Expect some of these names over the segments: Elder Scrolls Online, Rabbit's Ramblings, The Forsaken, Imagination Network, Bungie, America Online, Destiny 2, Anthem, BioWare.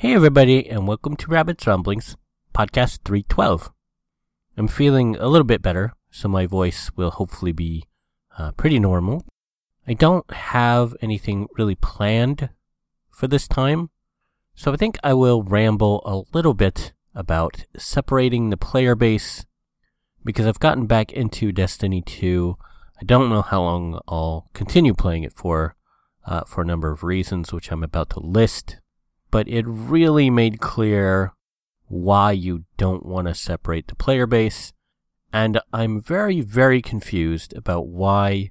Hey everybody, and welcome to Rabbit's Ramblings, podcast 312. I'm feeling a little bit better, so my voice will hopefully be pretty normal. I don't have anything really planned for this time, so I think I will ramble a little bit about separating the player base, because I've gotten back into Destiny 2. I don't know how long I'll continue playing it for a number of reasons, which I'm about to list. But it really made clear why you don't want to separate the player base. And I'm very, very confused about why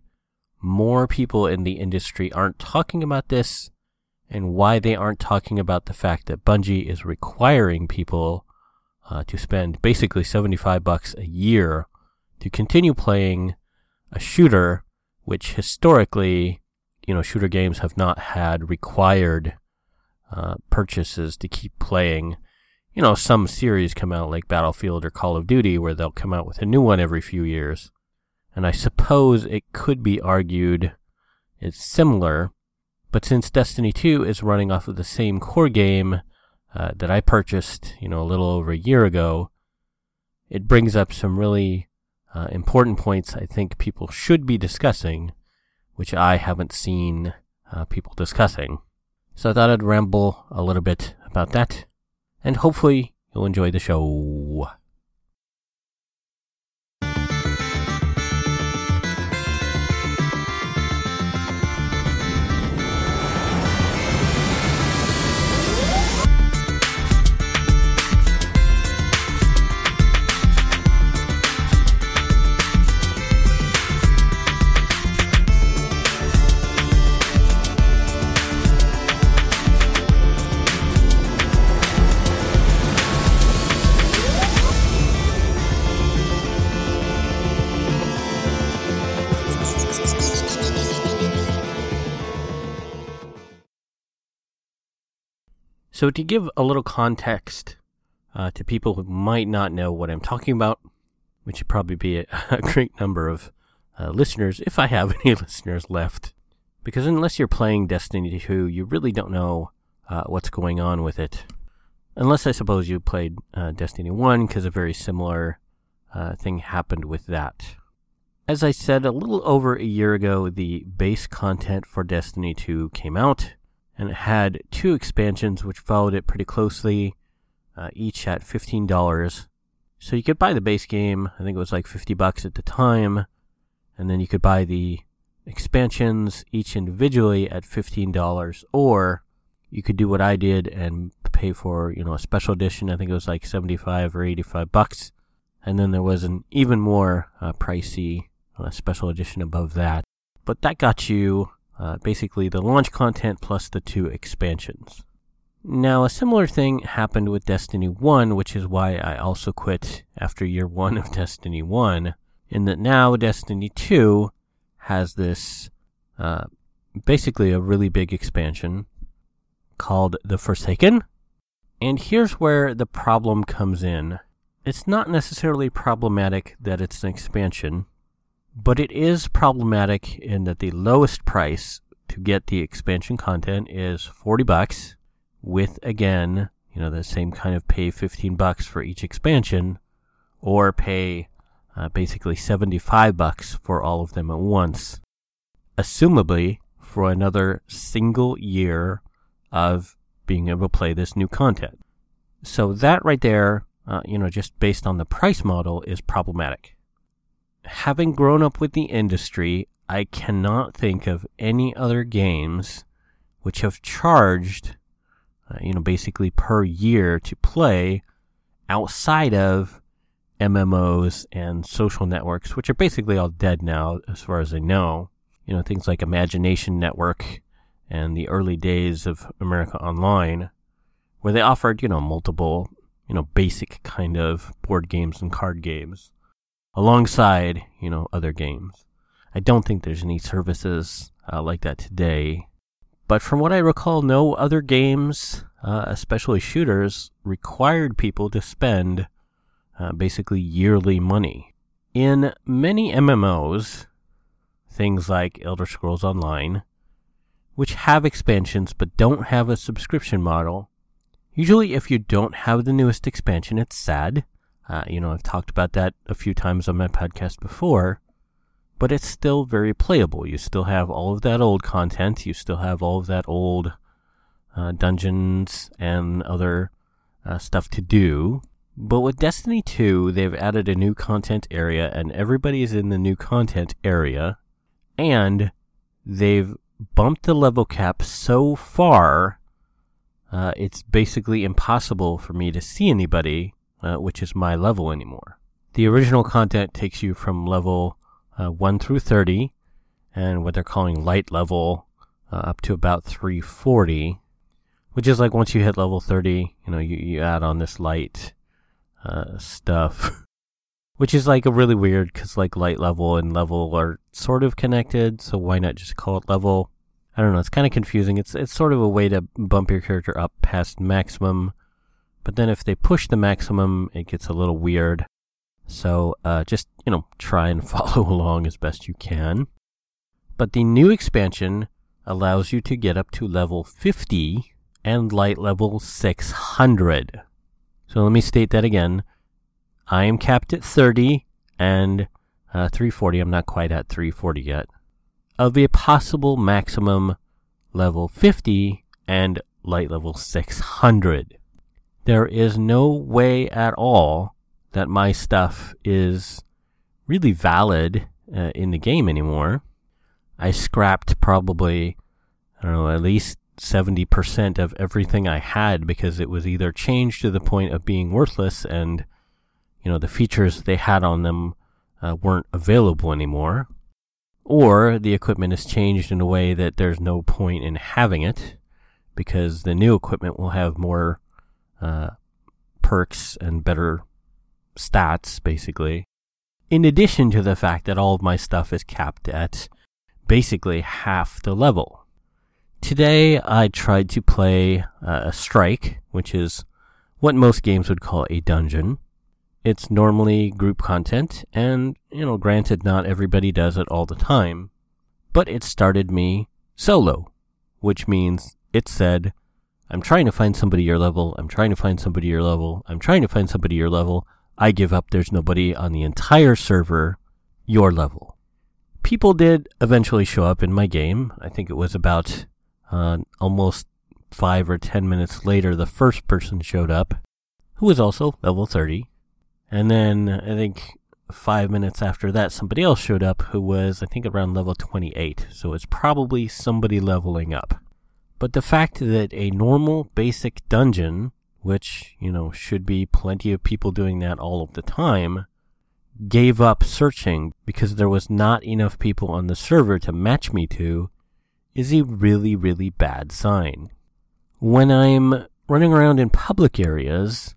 more people in the industry aren't talking about this and why they aren't talking about the fact that Bungie is requiring people to spend basically $75 a year to continue playing a shooter, which historically, shooter games have not had required purchases to keep playing. Some series come out like Battlefield or Call of Duty where they'll come out with a new one every few years. And I suppose it could be argued it's similar, but since Destiny 2 is running off of the same core game that I purchased, a little over a year ago, it brings up some really important points I think people should be discussing, which I haven't seen people discussing. So I thought I'd ramble a little bit about that, and hopefully you'll enjoy the show. So to give a little context to people who might not know what I'm talking about, which would probably be a great number of listeners, if I have any listeners left, because unless you're playing Destiny 2, you really don't know what's going on with it. Unless I suppose you played Destiny 1, because a very similar thing happened with that. As I said, a little over a year ago, the base content for Destiny 2 came out. And it had two expansions which followed it pretty closely, each at $15. So you could buy the base game, I think it was like $50 at the time, and then you could buy the expansions each individually at $15, or you could do what I did and pay for, a special edition. I think it was like $75 or $85, and then there was an even more pricey special edition above that. But that got you basically the launch content plus the two expansions. Now, a similar thing happened with Destiny 1, which is why I also quit after year 1 of Destiny 1, in that now Destiny 2 has this, basically a really big expansion called The Forsaken. And here's where the problem comes in. It's not necessarily problematic that it's an expansion, but it is problematic in that the lowest price to get the expansion content is $40 with, again, the same kind of pay $15 for each expansion or pay basically $75 for all of them at once, assumably for another single year of being able to play this new content. So that right there, just based on the price model, is problematic. Having grown up with the industry, I cannot think of any other games which have charged, basically per year to play outside of MMOs and social networks, which are basically all dead now, as far as I know. Things like Imagination Network and the early days of America Online, where they offered, multiple, basic kind of board games and card games alongside, other games. I don't think there's any services like that today. But from what I recall, no other games, especially shooters, required people to spend basically yearly money. In many MMOs, things like Elder Scrolls Online, which have expansions but don't have a subscription model, Usually if you don't have the newest expansion, it's sad. I've talked about that a few times on my podcast before, but it's still very playable. You still have all of that old content. You still have all of that old dungeons and other stuff to do. But with Destiny 2, they've added a new content area, and everybody is in the new content area, and they've bumped the level cap so far, it's basically impossible for me to see anybody, which is my level anymore. The original content takes you from level 1 through 30, and what they're calling light level, up to about 340, which is like once you hit level 30, you add on this light stuff, which is like a really weird, because like light level and level are sort of connected, so why not just call it level? I don't know, it's kind of confusing. It's sort of a way to bump your character up past maximum, but then if they push the maximum, it gets a little weird. So just try and follow along as best you can. But the new expansion allows you to get up to level 50 and light level 600. So let me state that again. I am capped at 30 and 340. I'm not quite at 340 yet. Of a possible maximum level 50 and light level 600. There is no way at all that my stuff is really valid in the game anymore. I scrapped probably, at least 70% of everything I had because it was either changed to the point of being worthless and, the features they had on them weren't available anymore, or the equipment is changed in a way that there's no point in having it because the new equipment will have more perks and better stats, basically. In addition to the fact that all of my stuff is capped at basically half the level. Today I tried to play a strike, which is what most games would call a dungeon. It's normally group content, and, granted not everybody does it all the time, but it started me solo, which means it said, I'm trying to find somebody your level, I'm trying to find somebody your level, I'm trying to find somebody your level, I give up, there's nobody on the entire server your level. People did eventually show up in my game. I think it was about almost 5 or 10 minutes later the first person showed up, who was also level 30. And then I think 5 minutes after that somebody else showed up who was, I think, around level 28. So it's probably somebody leveling up. But the fact that a normal basic dungeon, which, should be plenty of people doing that all of the time, gave up searching because there was not enough people on the server to match me to is a really, really bad sign. When I'm running around in public areas,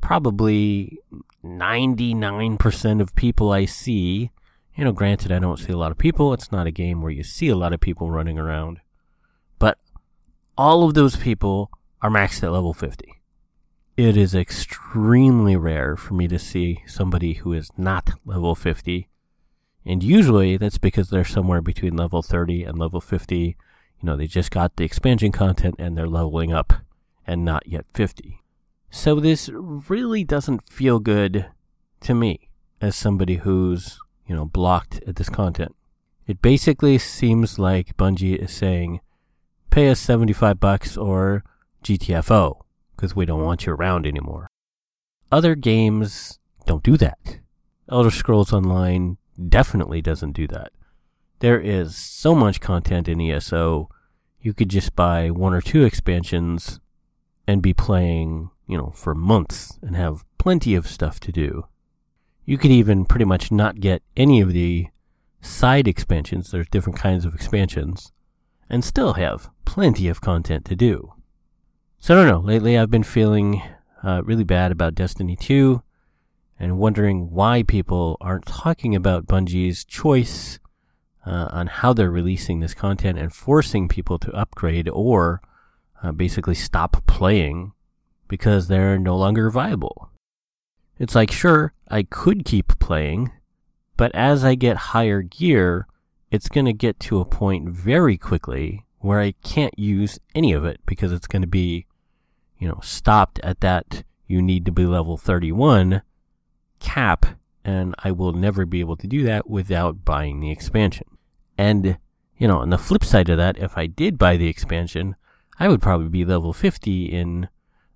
probably 99% of people I see, granted I don't see a lot of people, it's not a game where you see a lot of people running around, but all of those people are maxed at level 50. It is extremely rare for me to see somebody who is not level 50. And usually that's because they're somewhere between level 30 and level 50. They just got the expansion content and they're leveling up and not yet 50. So this really doesn't feel good to me as somebody who's, blocked at this content. It basically seems like Bungie is saying, pay us $75 or GTFO. Because we don't want you around anymore. Other games don't do that. Elder Scrolls Online definitely doesn't do that. There is so much content in ESO, you could just buy one or two expansions and be playing, for months and have plenty of stuff to do. You could even pretty much not get any of the side expansions, there's different kinds of expansions, and still have plenty of content to do. So I don't know, lately I've been feeling really bad about Destiny 2 and wondering why people aren't talking about Bungie's choice on how they're releasing this content and forcing people to upgrade or basically stop playing because they're no longer viable. It's like, sure, I could keep playing, but as I get higher gear, it's going to get to a point very quickly where I can't use any of it because it's going to be, you know, stopped at that you need to be level 31 cap, and I will never be able to do that without buying the expansion. And, you know, on the flip side of that, if I did buy the expansion, I would probably be level 50 in,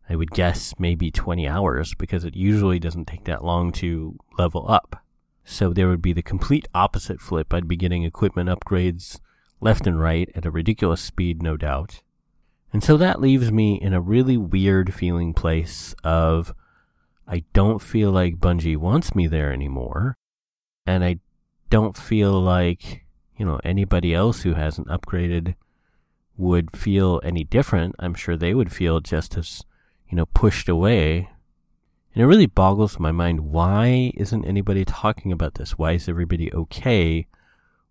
I would guess, maybe 20 hours, because it usually doesn't take that long to level up. So there would be the complete opposite flip. I'd be getting equipment upgrades left and right at a ridiculous speed, no doubt. And so that leaves me in a really weird feeling place of, I don't feel like Bungie wants me there anymore, and I don't feel like, you know, anybody else who hasn't upgraded would feel any different. I'm sure they would feel just as, you know, pushed away. And it really boggles my mind, why isn't anybody talking about this? Why is everybody okay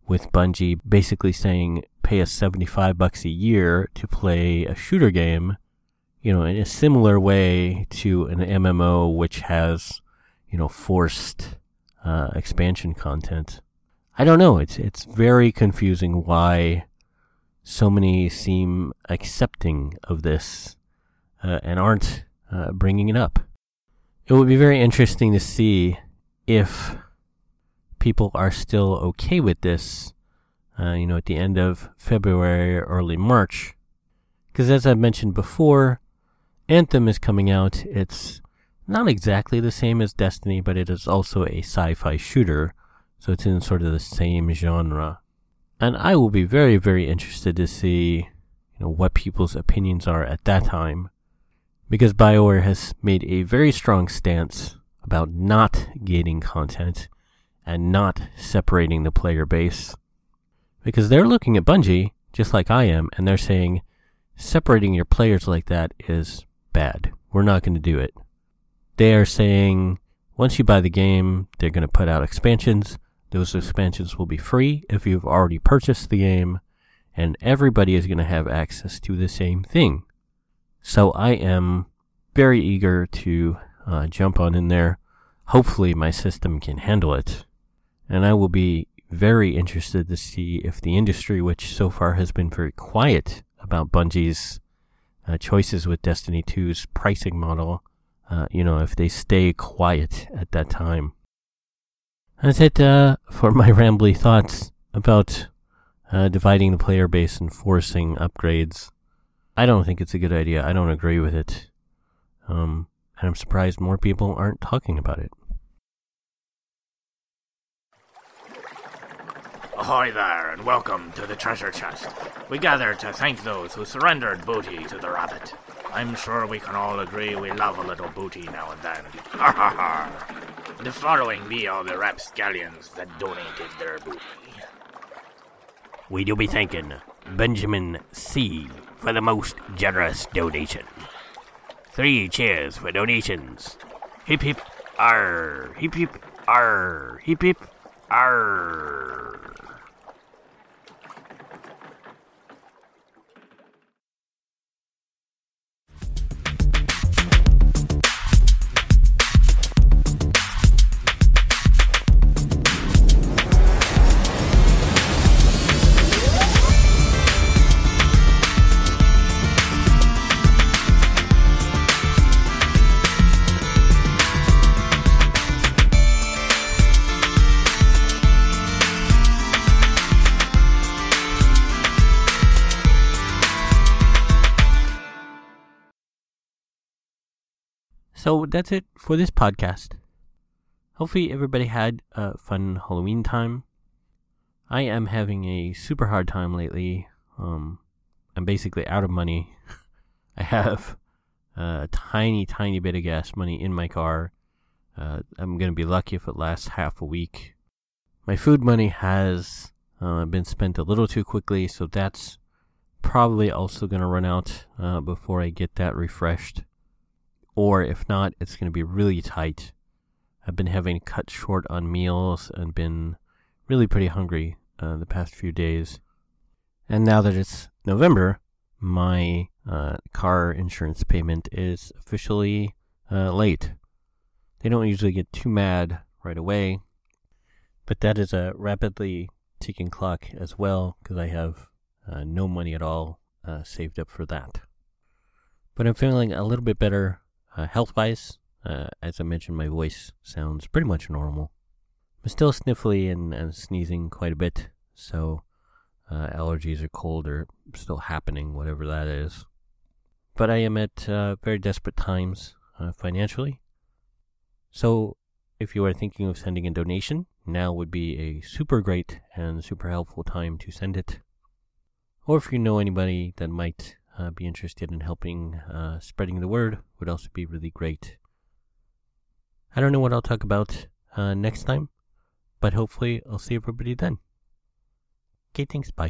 with Bungie basically saying, pay us $75 a year to play a shooter game, you know, in a similar way to an MMO, which has, you know, forced expansion content? I don't know. It's very confusing why so many seem accepting of this and aren't bringing it up. It would be very interesting to see if people are still okay with this, you know, at the end of February or early March. Because as I've mentioned before, Anthem is coming out. It's not exactly the same as Destiny, but it is also a sci-fi shooter, so it's in sort of the same genre. And I will be very, very interested to see, you know, what people's opinions are at that time, because BioWare has made a very strong stance about not gating content and not separating the player base. Because they're looking at Bungie, just like I am, and they're saying, separating your players like that is bad. We're not going to do it. They are saying, once you buy the game, they're going to put out expansions. Those expansions will be free if you've already purchased the game, and everybody is going to have access to the same thing. So I am very eager to jump on in there. Hopefully my system can handle it. And I will be very interested to see if the industry, which so far has been very quiet about Bungie's choices with Destiny 2's pricing model, you know, if they stay quiet at that time. That's it for my rambly thoughts about dividing the player base and forcing upgrades. I don't think it's a good idea. I don't agree with it. And I'm surprised more people aren't talking about it. Ahoy there, and welcome to the treasure chest. We gather to thank those who surrendered booty to the rabbit. I'm sure we can all agree we love a little booty now and then. Ha ha ha! The following be all the rapscallions that donated their booty. We do be thanking Benjamin C. for the most generous donation. 3 cheers for donations. Hip hip arr, hip hip arr, hip hip arr. So that's it for this podcast. Hopefully everybody had a fun Halloween time. I am having a super hard time lately. I'm basically out of money. I have a tiny, tiny bit of gas money in my car. I'm going to be lucky if it lasts half a week. My food money has been spent a little too quickly, so that's probably also going to run out before I get that refreshed. Or if not, it's going to be really tight. I've been having to cut short on meals and been really pretty hungry the past few days. And now that it's November, my car insurance payment is officially late. They don't usually get too mad right away, but that is a rapidly ticking clock as well, because I have no money at all saved up for that. But I'm feeling a little bit better health-wise. As I mentioned, my voice sounds pretty much normal. I'm still sniffly and sneezing quite a bit, so allergies or cold are still happening, whatever that is. But I am at very desperate times financially. So if you are thinking of sending a donation, now would be a super great and super helpful time to send it. Or if you know anybody that might be interested in helping spreading the word, would also be really great. I don't know what I'll talk about next time, but hopefully I'll see everybody then. Okay, thanks, bye.